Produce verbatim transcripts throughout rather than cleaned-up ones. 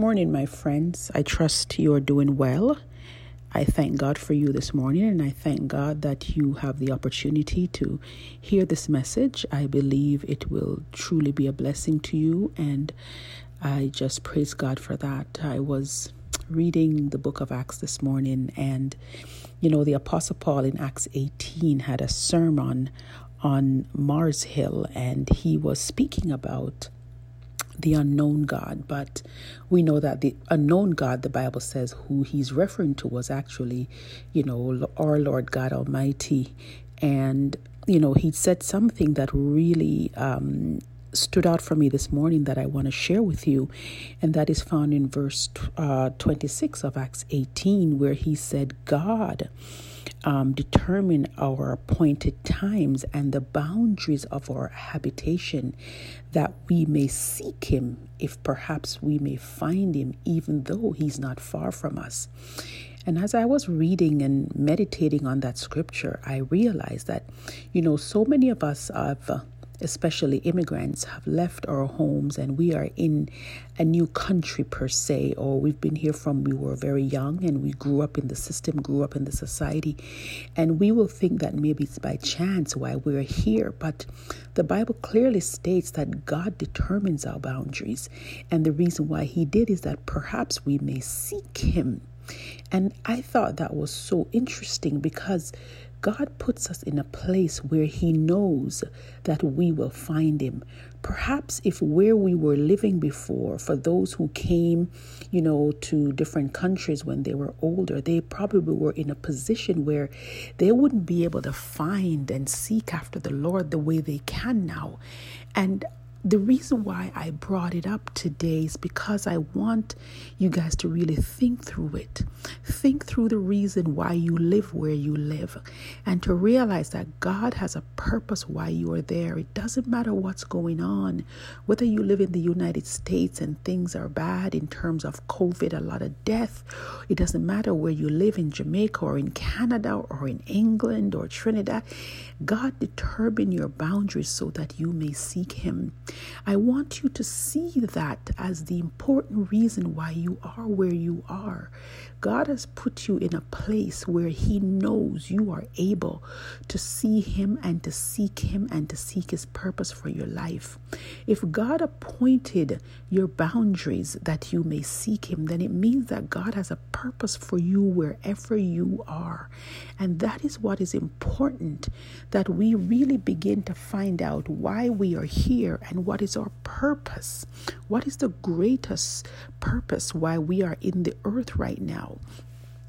Morning, my friends. I trust you are doing well. I thank God for you this morning, and I thank God that you have the opportunity to hear this message. I believe it will truly be a blessing to you, and I just praise God for that. I was reading the book of Acts this morning, and you know, the Apostle Paul in Acts eighteen had a sermon on Mars Hill, and he was speaking about the unknown God. But we know that the unknown God, the Bible says, who he's referring to was actually, you know, our Lord God Almighty. And, you know, he said something that really um, stood out for me this morning that I want to share with you. And that is found in verse uh, twenty-six of Acts eighteen, where he said, God um, determined our appointed times and the boundaries of our habitation, that we may seek him, if perhaps we may find him, even though he's not far from us. And as I was reading and meditating on that scripture, I realized that, you know, so many of us have, uh, especially immigrants, have left our homes, and we are in a new country per se, or we've been here from we were very young, and we grew up in the system, grew up in the society, and we will think that maybe it's by chance why we're here. But the Bible clearly states that God determines our boundaries, and the reason why he did is that perhaps we may seek him. And I thought that was so interesting, because God puts us in a place where he knows that we will find him. Perhaps if where we were living before, for those who came, you know, to different countries when they were older, they probably were in a position where they wouldn't be able to find and seek after the Lord the way they can now. And the reason why I brought it up today is because I want you guys to really think through it. Think through the reason why you live where you live, and to realize that God has a purpose why you are there. It doesn't matter what's going on, whether you live in the United States and things are bad in terms of COVID, a lot of death. It doesn't matter where you live, in Jamaica or in Canada or in England or Trinidad. God determines your boundaries so that you may seek him. I want you to see that as the important reason why you are where you are. God has put you in a place where he knows you are able to see him and to seek him and to seek his purpose for your life. If God appointed your boundaries that you may seek him, then it means that God has a purpose for you wherever you are. And that is what is important, that we really begin to find out why we are here and what is our purpose. What is the greatest purpose why we are in the earth right now?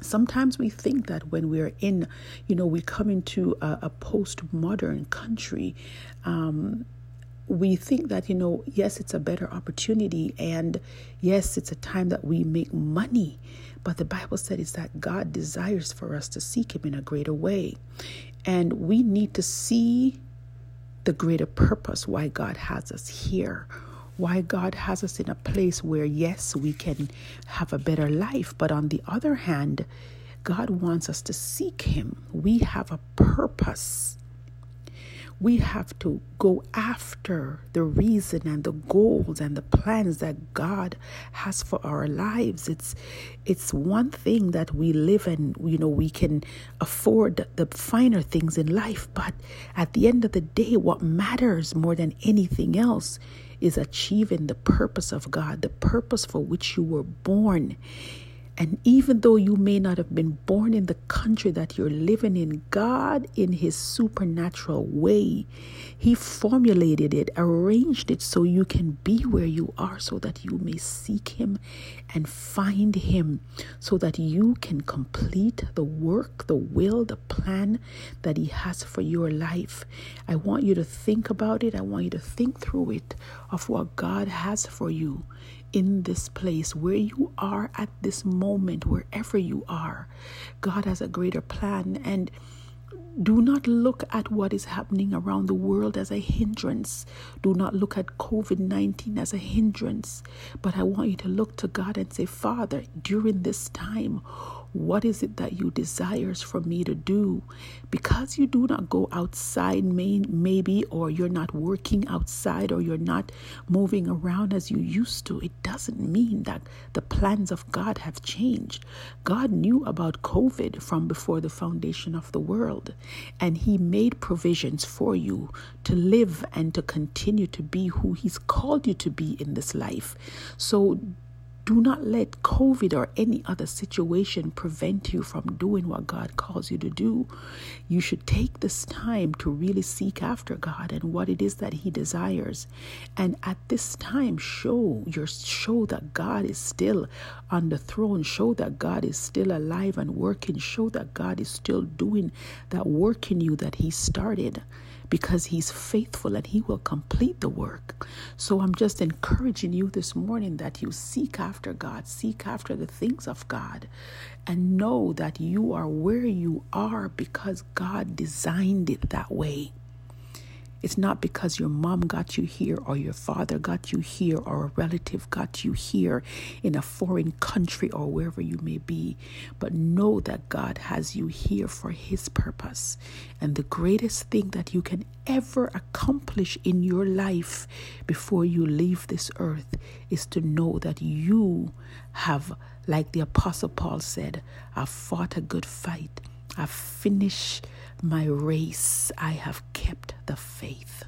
Sometimes we think that when we're in, you know, we come into a, a postmodern country, um, we think that, you know, yes, it's a better opportunity, and yes, it's a time that we make money. But the Bible said is that God desires for us to seek him in a greater way. And we need to see the greater purpose why God has us here, why God has us in a place where, yes, we can have a better life. But on the other hand, God wants us to seek him. We have a purpose. We have to go after the reason and the goals and the plans that God has for our lives. It's it's one thing that we live and, you know, we can afford the finer things in life. But at the end of the day, what matters more than anything else is achieving the purpose of God, the purpose for which you were born. And even though you may not have been born in the country that you're living in, God, in his supernatural way, he formulated it, arranged it so you can be where you are, so that you may seek him and find him, so that you can complete the work, the will, the plan that he has for your life. I want you to think about it. I want you to think through it, of what God has for you in this place, where you are at this moment, wherever you are. God has a greater plan, and do not look at what is happening around the world as a hindrance. Do not look at covid nineteen as a hindrance, but I want you to look to God and say, Father, during this time, What is it that you desires for me to do? Because you do not go outside, may, maybe, or you're not working outside, or you're not moving around as you used to, it doesn't mean that the plans of God have changed. God knew about COVID from before the foundation of the world, and he made provisions for you to live and to continue to be who he's called you to be in this life. So do not let COVID or any other situation prevent you from doing what God calls you to do. You should take this time to really seek after God and what it is that he desires. And at this time, show your show that God is still on the throne. Show that God is still alive and working. Show that God is still doing that work in you that he started, because he's faithful and he will complete the work. So I'm just encouraging you this morning that you seek after God, seek after the things of God, and know that you are where you are because God designed it that way. It's not because your mom got you here or your father got you here or a relative got you here in a foreign country or wherever you may be. But know that God has you here for his purpose. And the greatest thing that you can ever accomplish in your life before you leave this earth is to know that you have, like the Apostle Paul said, I've fought a good fight. I've finished my race. I have kept the faith.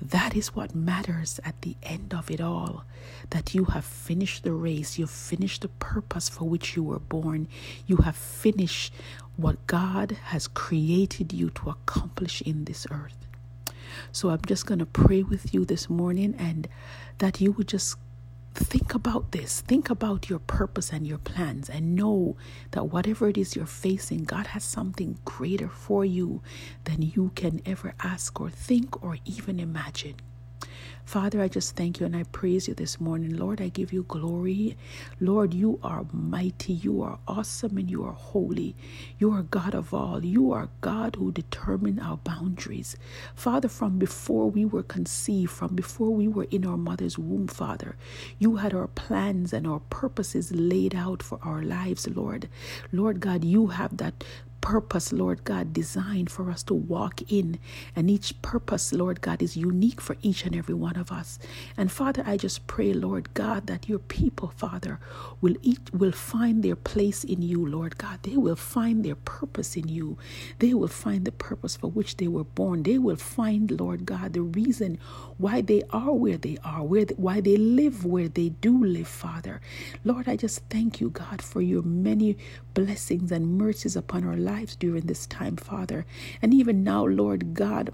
That is what matters at the end of it all, that you have finished the race. You've finished the purpose for which you were born. You have finished what God has created you to accomplish in this earth. So I'm just going to pray with you this morning, and that you would just think about this. Think about your purpose and your plans, and know that whatever it is you're facing, God has something greater for you than you can ever ask or think or even imagine. Father, I just thank you and I praise you this morning. Lord, I give you glory. Lord, you are mighty. You are awesome and you are holy. You are God of all. You are God who determines our boundaries. Father, from before we were conceived, from before we were in our mother's womb, Father, you had our plans and our purposes laid out for our lives, Lord. Lord God, you have that purpose, Lord God, designed for us to walk in. And each purpose, Lord God, is unique for each and every one of us. And Father, I just pray, Lord God, that your people, Father, will each will find their place in you, Lord God. They will find their purpose in you. They will find the purpose for which they were born. They will find, Lord God, the reason why they are where they are, where they, why they live where they do live, Father. Lord, I just thank you, God, for your many blessings and mercies upon our lives. lives during this time, Father. And even now, Lord God,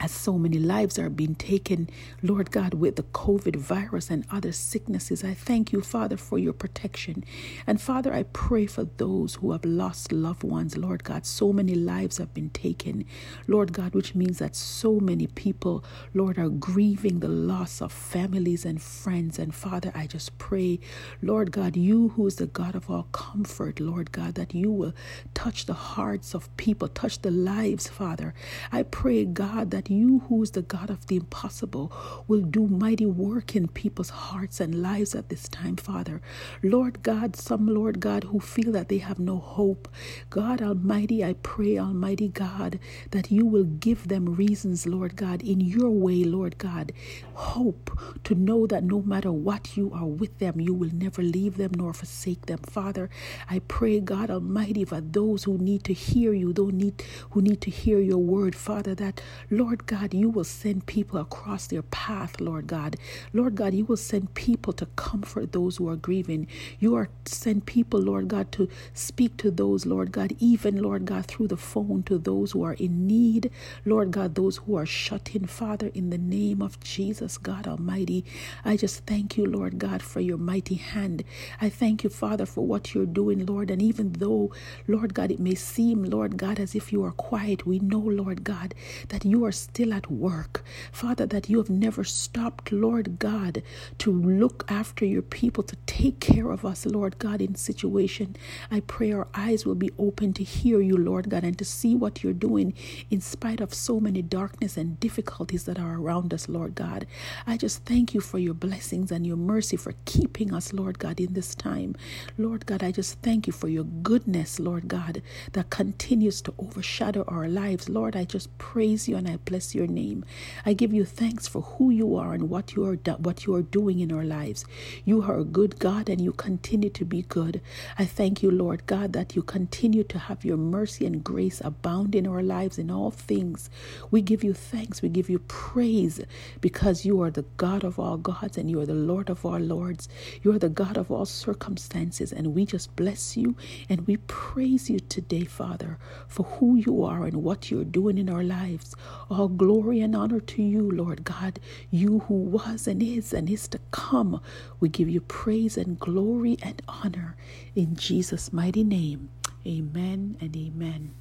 as so many lives are being taken, Lord God, with the COVID virus and other sicknesses, I thank you, Father, for your protection. And Father, I pray for those who have lost loved ones, Lord God. So many lives have been taken, Lord God, which means that so many people, Lord, are grieving the loss of families and friends. And Father, I just pray, Lord God, you who is the God of all comfort, Lord God, that you will touch the hearts of people, touch the lives, Father. I pray, God, that you, who is the God of the impossible, will do mighty work in people's hearts and lives at this time, Father. Lord God, some, Lord God, who feel that they have no hope, God Almighty, I pray, Almighty God, that you will give them reasons, Lord God, in your way, Lord God, hope to know that no matter what, you are with them. You will never leave them nor forsake them, Father. I pray, God Almighty, for those who need to hear you, those need who need to hear your word, Father, that, Lord Lord God, you will send people across their path, Lord God. Lord God, you will send people to comfort those who are grieving. You are send people, Lord God, to speak to those, Lord God, even, Lord God, through the phone to those who are in need. Lord God, those who are shut in, Father, in the name of Jesus, God Almighty. I just thank you, Lord God, for your mighty hand. I thank you, Father, for what you're doing, Lord. And even though, Lord God, it may seem, Lord God, as if you are quiet, we know, Lord God, that you are still at work. Father, that you have never stopped, Lord God, to look after your people, to take care of us, Lord God, in situation. I pray our eyes will be open to hear you, Lord God, and to see what you're doing in spite of so many darkness and difficulties that are around us, Lord God. I just thank you for your blessings and your mercy for keeping us, Lord God, in this time. Lord God, I just thank you for your goodness, Lord God, that continues to overshadow our lives. Lord, I just praise you and I bless your name. I give you thanks for who you are and what you are do- what you are doing in our lives. You are a good God and you continue to be good. I thank you, Lord God, that you continue to have your mercy and grace abound in our lives in all things. We give you thanks. We give you praise because you are the God of all gods and you are the Lord of all lords. You are the God of all circumstances, and we just bless you and we praise you today, Father, for who you are and what you're doing in our lives. All glory and honor to you, Lord God, you who was and is and is to come. We give you praise and glory and honor in Jesus' mighty name. Amen and amen.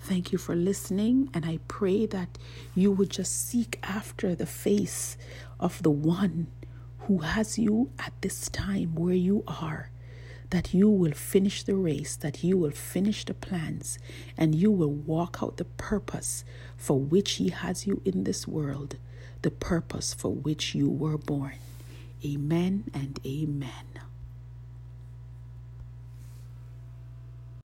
Thank you for listening, and I pray that you would just seek after the face of the one who has you at this time where you are, that you will finish the race, that you will finish the plans, and you will walk out the purpose for which he has you in this world, the purpose for which you were born. Amen and amen.